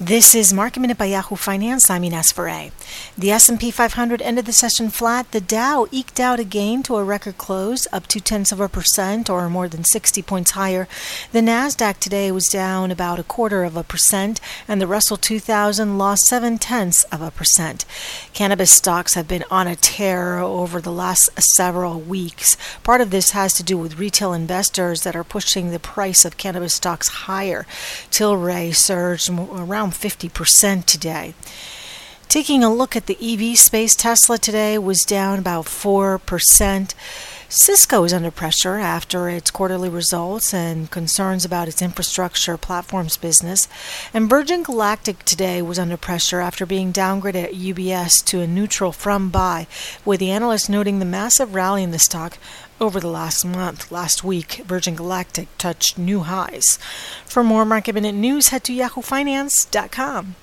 This is Market Minute by Yahoo Finance. I'm Ines Foray. The S&P 500 ended the session flat. The Dow eked out a gain to a record close, up 0.2% or more than 60 points higher. The Nasdaq today was down about 0.25%, and the Russell 2000 lost 0.7%. Cannabis stocks have been on a tear over the last several weeks. Part of this has to do with retail investors that are pushing the price of cannabis stocks higher. Tilray surged around 50% today. Taking a look at the EV space, Tesla today was down about 4%. Cisco is under pressure after its quarterly results and concerns about its infrastructure platforms business. And Virgin Galactic today was under pressure after being downgraded at UBS to a neutral from buy, with the analysts noting the massive rally in the stock over the last month. Last week, Virgin Galactic touched new highs. For more Market Minute news, head to yahoofinance.com.